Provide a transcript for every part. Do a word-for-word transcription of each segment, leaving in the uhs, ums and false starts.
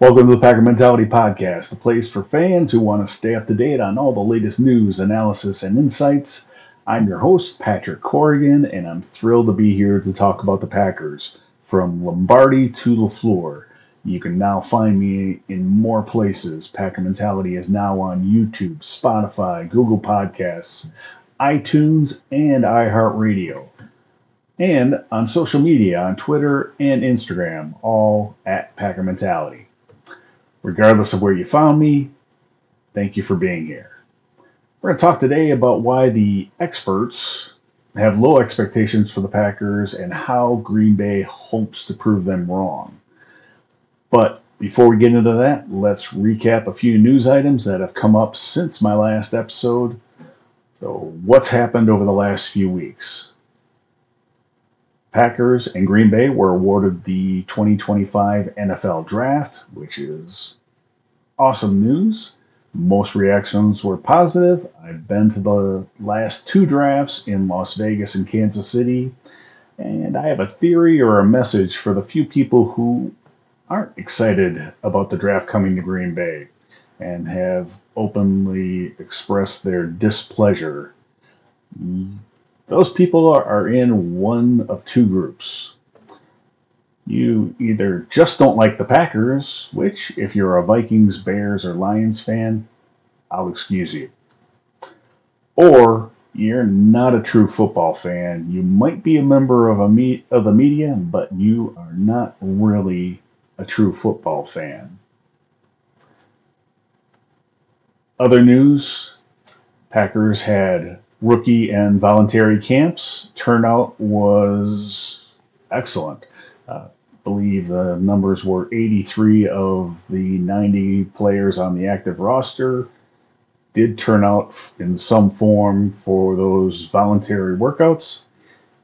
Welcome to the Packer Mentality Podcast, the place for fans who want to stay up to date on all the latest news, analysis, and insights. I'm your host, Patrick Corrigan, and I'm thrilled to be here to talk about the Packers, from Lombardi to LaFleur. You can now find me in more places. Packer Mentality is now on YouTube, Spotify, Google Podcasts, iTunes, and iHeartRadio. And on social media, on Twitter and Instagram, all at Packer Mentality. Regardless of where you found me, thank you for being here. We're going to talk today about why the experts have low expectations for the Packers and how Green Bay hopes to prove them wrong. But before we get into that, let's recap a few news items that have come up since my last episode. So, what's happened over the last few weeks? Packers and Green Bay were awarded the twenty twenty-five N F L Draft, which is awesome news. Most reactions were positive. I've been to the last two drafts in Las Vegas and Kansas City, and I have a theory or a message for the few people who aren't excited about the draft coming to Green Bay and have openly expressed their displeasure. Mm. Those people are in one of two groups. You either just don't like the Packers, which, if you're a Vikings, Bears, or Lions fan, I'll excuse you. Or you're not a true football fan. You might be a member of, a me- of the media, but you are not really a true football fan. Other news, Packers had rookie and voluntary camps. Turnout was excellent. Uh, I believe the numbers were eighty-three of the ninety players on the active roster did turn out in some form for those voluntary workouts.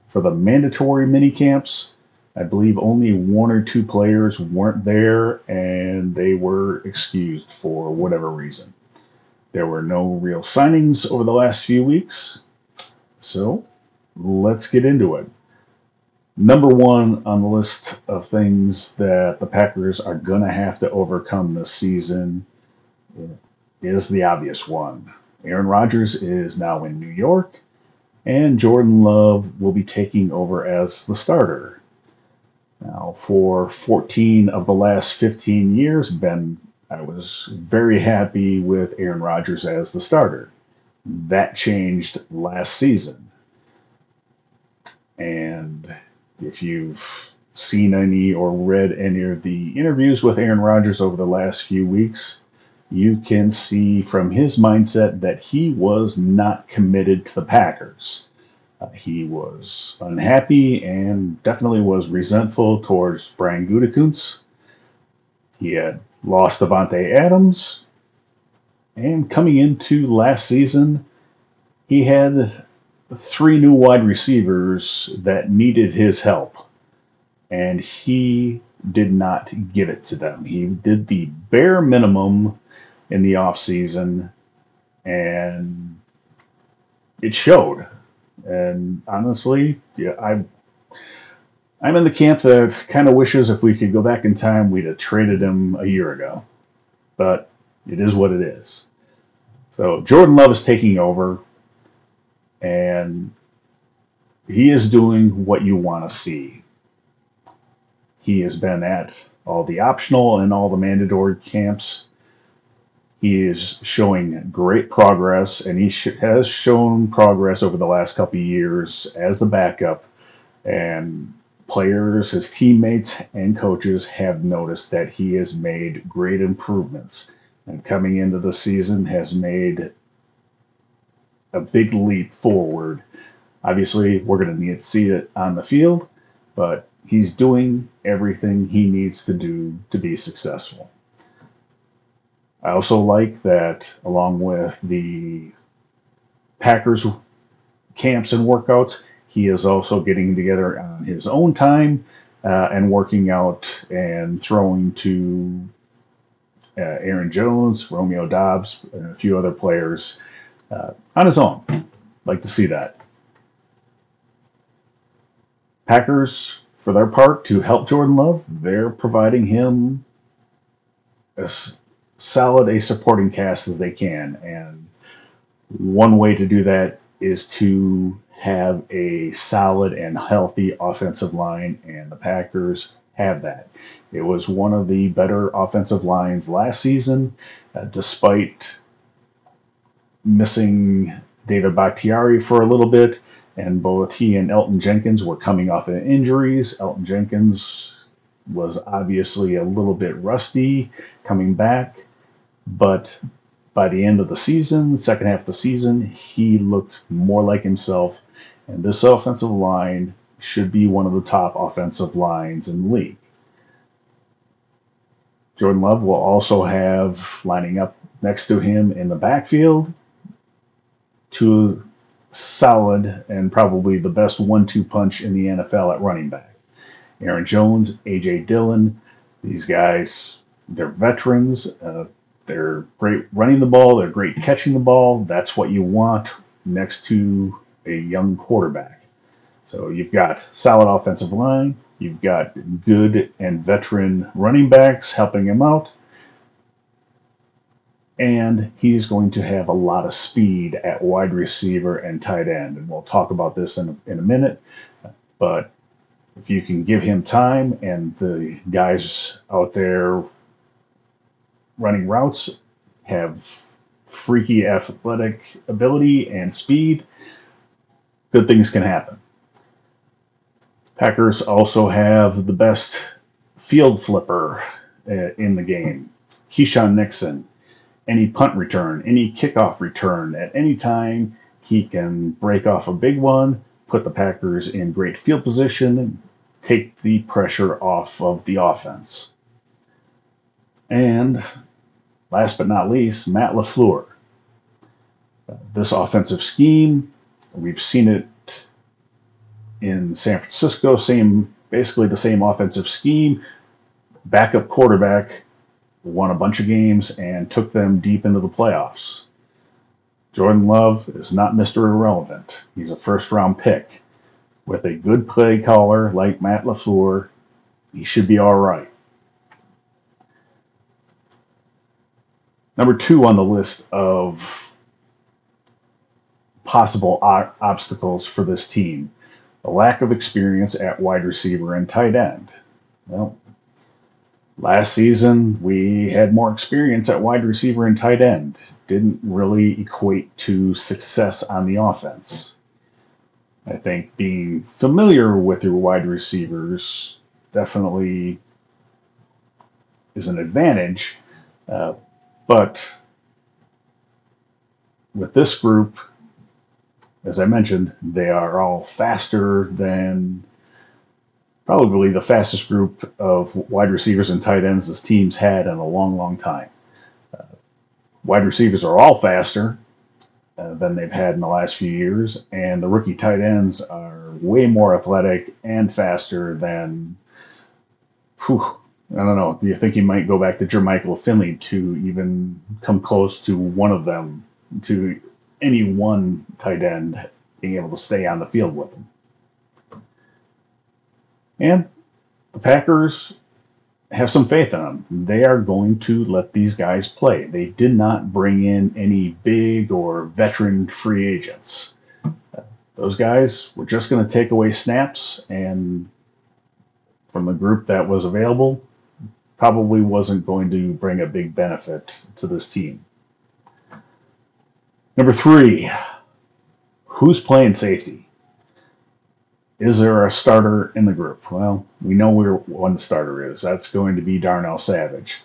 For the mandatory mini camps, I believe only one or two players weren't there and they were excused for whatever reason. There were no real signings over the last few weeks, so let's get into it. Number one on the list of things that the Packers are going to have to overcome this season is the obvious one. Aaron Rodgers is now in New York, and Jordan Love will be taking over as the starter. Now, for fourteen of the last fifteen years, Ben I was very happy with Aaron Rodgers as the starter. That changed last season. And if you've seen any or read any of the interviews with Aaron Rodgers over the last few weeks, you can see from his mindset that he was not committed to the Packers. Uh, he was unhappy and definitely was resentful towards Brian Gutekunst. He had lost Devontae Adams, and coming into last season, he had three new wide receivers that needed his help, and he did not give it to them. He did the bare minimum in the offseason, and it showed. And honestly, yeah, I I'm in the camp that kind of wishes if we could go back in time, we'd have traded him a year ago. But it is what it is. So Jordan Love is taking over, and he is doing what you want to see. He has been at all the optional and all the mandatory camps. He is showing great progress, and he sh- has shown progress over the last couple of years as the backup, and players, his teammates, and coaches have noticed that he has made great improvements, and coming into the season has made a big leap forward. Obviously, we're going to need to see it on the field, but he's doing everything he needs to do to be successful. I also like that, along with the Packers camps and workouts, he is also getting together on his own time uh, and working out and throwing to uh, Aaron Jones, Romeo Dobbs, and a few other players uh, on his own. Like to see that. Packers, for their part, to help Jordan Love, they're providing him as solid a supporting cast as they can. And one way to do that is to have a solid and healthy offensive line, and the Packers have that. It was one of the better offensive lines last season, uh, despite missing David Bakhtiari for a little bit, and both he and Elton Jenkins were coming off of injuries. Elton Jenkins was obviously a little bit rusty coming back, but by the end of the season, second half of the season, he looked more like himself, and this offensive line should be one of the top offensive lines in the league. Jordan Love will also have, lining up next to him in the backfield, two solid and probably the best one two punch in the N F L at running back. Aaron Jones, A J. Dillon, these guys, they're veterans. Uh, they're great running the ball. They're great catching the ball. That's what you want next to a young quarterback. So you've got solid offensive line. You've got good and veteran running backs helping him out. And he's going to have a lot of speed at wide receiver and tight end. And we'll talk about this in a, in a minute. But if you can give him time and the guys out there running routes have freaky athletic ability and speed, good things can happen. Packers also have the best field flipper uh, in the game. Keyshawn Nixon, any punt return, any kickoff return, at any time, he can break off a big one, put the Packers in great field position, and take the pressure off of the offense. And last but not least, Matt LaFleur. This offensive scheme, we've seen it in San Francisco, same, basically the same offensive scheme. Backup quarterback won a bunch of games and took them deep into the playoffs. Jordan Love is not Mister Irrelevant. He's a first-round pick. With a good play caller like Matt LaFleur, he should be all right. Number two on the list of possible o- obstacles for this team. A lack of experience at wide receiver and tight end. Well, last season, we had more experience at wide receiver and tight end. Didn't really equate to success on the offense. I think being familiar with your wide receivers definitely is an advantage. Uh, but with this group, as I mentioned, they are all faster than probably the fastest group of wide receivers and tight ends this team's had in a long, long time. Uh, wide receivers are all faster uh, than they've had in the last few years, and the rookie tight ends are way more athletic and faster than, whew, I don't know, do you think you might go back to Jermichael Finley to even come close to one of them, to any one tight end being able to stay on the field with them. And the Packers have some faith in them. They are going to let these guys play. They did not bring in any big or veteran free agents. Those guys were just going to take away snaps, and from the group that was available, probably wasn't going to bring a big benefit to this team. Number three, who's playing safety? Is there a starter in the group? Well, we know where one starter is. That's going to be Darnell Savage.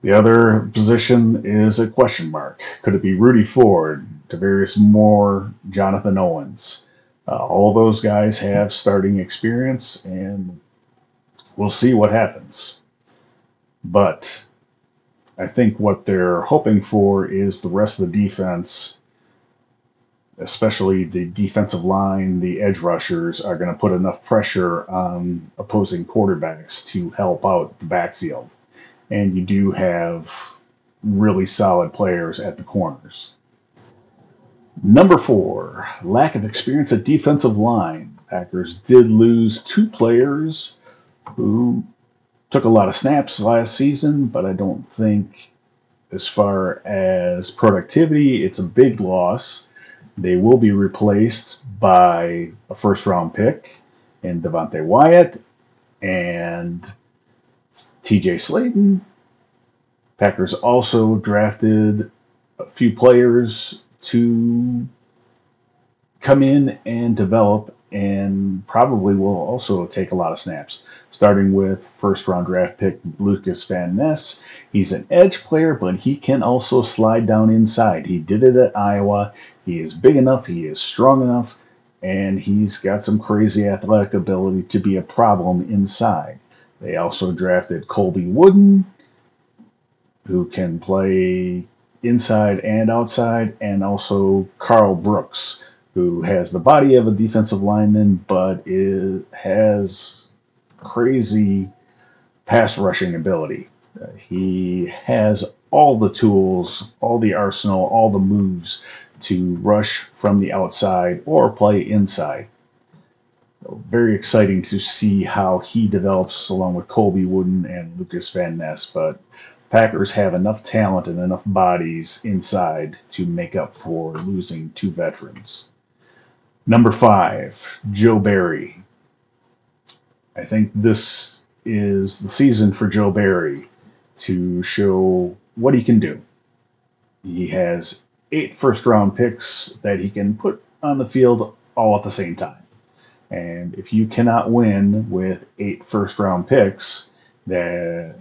The other position is a question mark. Could it be Rudy Ford, Tavarius Moore, Jonathan Owens? Uh, all those guys have starting experience, and we'll see what happens. But I think what they're hoping for is the rest of the defense, especially the defensive line, the edge rushers, are going to put enough pressure on opposing quarterbacks to help out the backfield. And you do have really solid players at the corners. Number four, lack of experience at defensive line. Packers did lose two players who took a lot of snaps last season, but I don't think as far as productivity, it's a big loss. They will be replaced by a first-round pick in Devontae Wyatt and T J Slayton. Packers also drafted a few players to come in and develop and probably will also take a lot of snaps, starting with first-round draft pick Lucas Van Ness. He's an edge player, but he can also slide down inside. He did it at Iowa. He is big enough, he is strong enough, and he's got some crazy athletic ability to be a problem inside. They also drafted Colby Wooden, who can play inside and outside, and also Carl Brooks, who has the body of a defensive lineman, but is, has crazy pass rushing ability. Uh, he has all the tools, all the arsenal, all the moves to rush from the outside or play inside. So very exciting to see how he develops along with Colby Wooden and Lucas Van Ness, but Packers have enough talent and enough bodies inside to make up for losing two veterans. Number five, Joe Berry. I think this is the season for Joe Berry to show what he can do. He has eight first-round picks that he can put on the field all at the same time. And if you cannot win with eight first-round picks that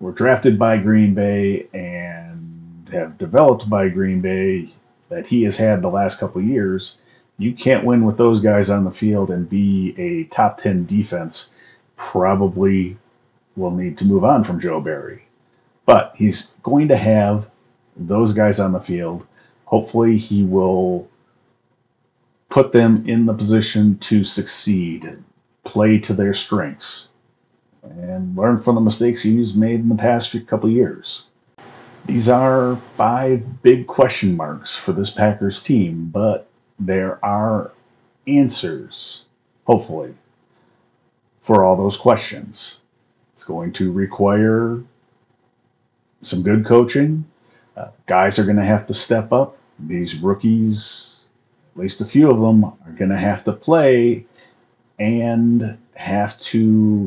were drafted by Green Bay and have developed by Green Bay that he has had the last couple of years, you can't win with those guys on the field and be a top ten defense. Probably will need to move on from Joe Berry. But he's going to have those guys on the field. Hopefully he will put them in the position to succeed, play to their strengths, and learn from the mistakes he's made in the past couple of years. These are five big question marks for this Packers team, but there are answers, hopefully, for all those questions. It's going to require some good coaching. Uh, guys are going to have to step up. These rookies, at least a few of them, are going to have to play and have to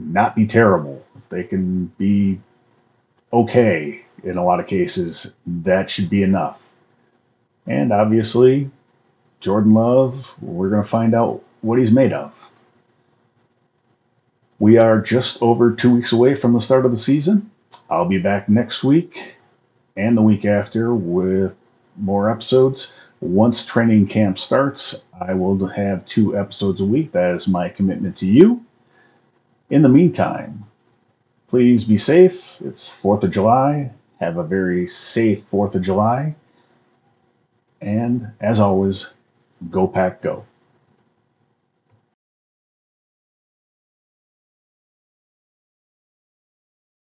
not be terrible. They can be okay in a lot of cases. That should be enough. And obviously, Jordan Love, we're going to find out what he's made of. We are just over two weeks away from the start of the season. I'll be back next week and the week after with more episodes. Once training camp starts, I will have two episodes a week. That is my commitment to you. In the meantime, please be safe. It's fourth of July. Have a very safe fourth of July. And as always, Go Pack Go.